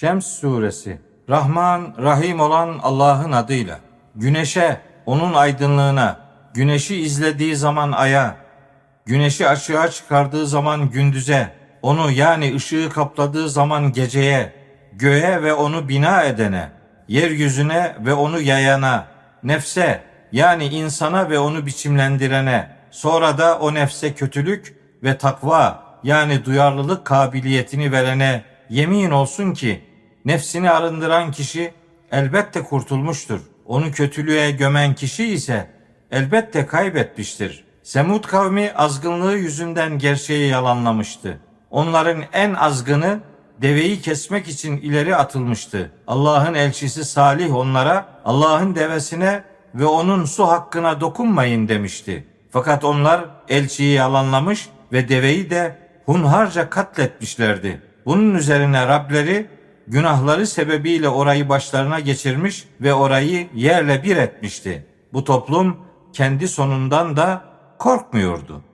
Şems suresi. Rahman Rahim olan Allah'ın adıyla. Güneşe, onun aydınlığına, güneşi izlediği zaman aya, güneşi açığa çıkardığı zaman gündüze, onu yani ışığı kapladığı zaman geceye, göğe ve onu bina edene, yeryüzüne ve onu yayana, nefse yani insana ve onu biçimlendirene, sonra da o nefse kötülük ve takva yani duyarlılık kabiliyetini verene yemin olsun ki nefsini arındıran kişi elbette kurtulmuştur. Onu kötülüğe gömen kişi ise elbette kaybetmiştir. Semud kavmi azgınlığı yüzünden gerçeği yalanlamıştı. Onların en azgını deveyi kesmek için ileri atılmıştı. Allah'ın elçisi Salih onlara Allah'ın devesine ve onun su hakkına dokunmayın demişti. Fakat onlar elçiyi yalanlamış ve deveyi de hunharca katletmişlerdi. Bunun üzerine Rableri günahları sebebiyle orayı başlarına geçirmiş ve orayı yerle bir etmişti. Bu toplum kendi sonundan da korkmuyordu.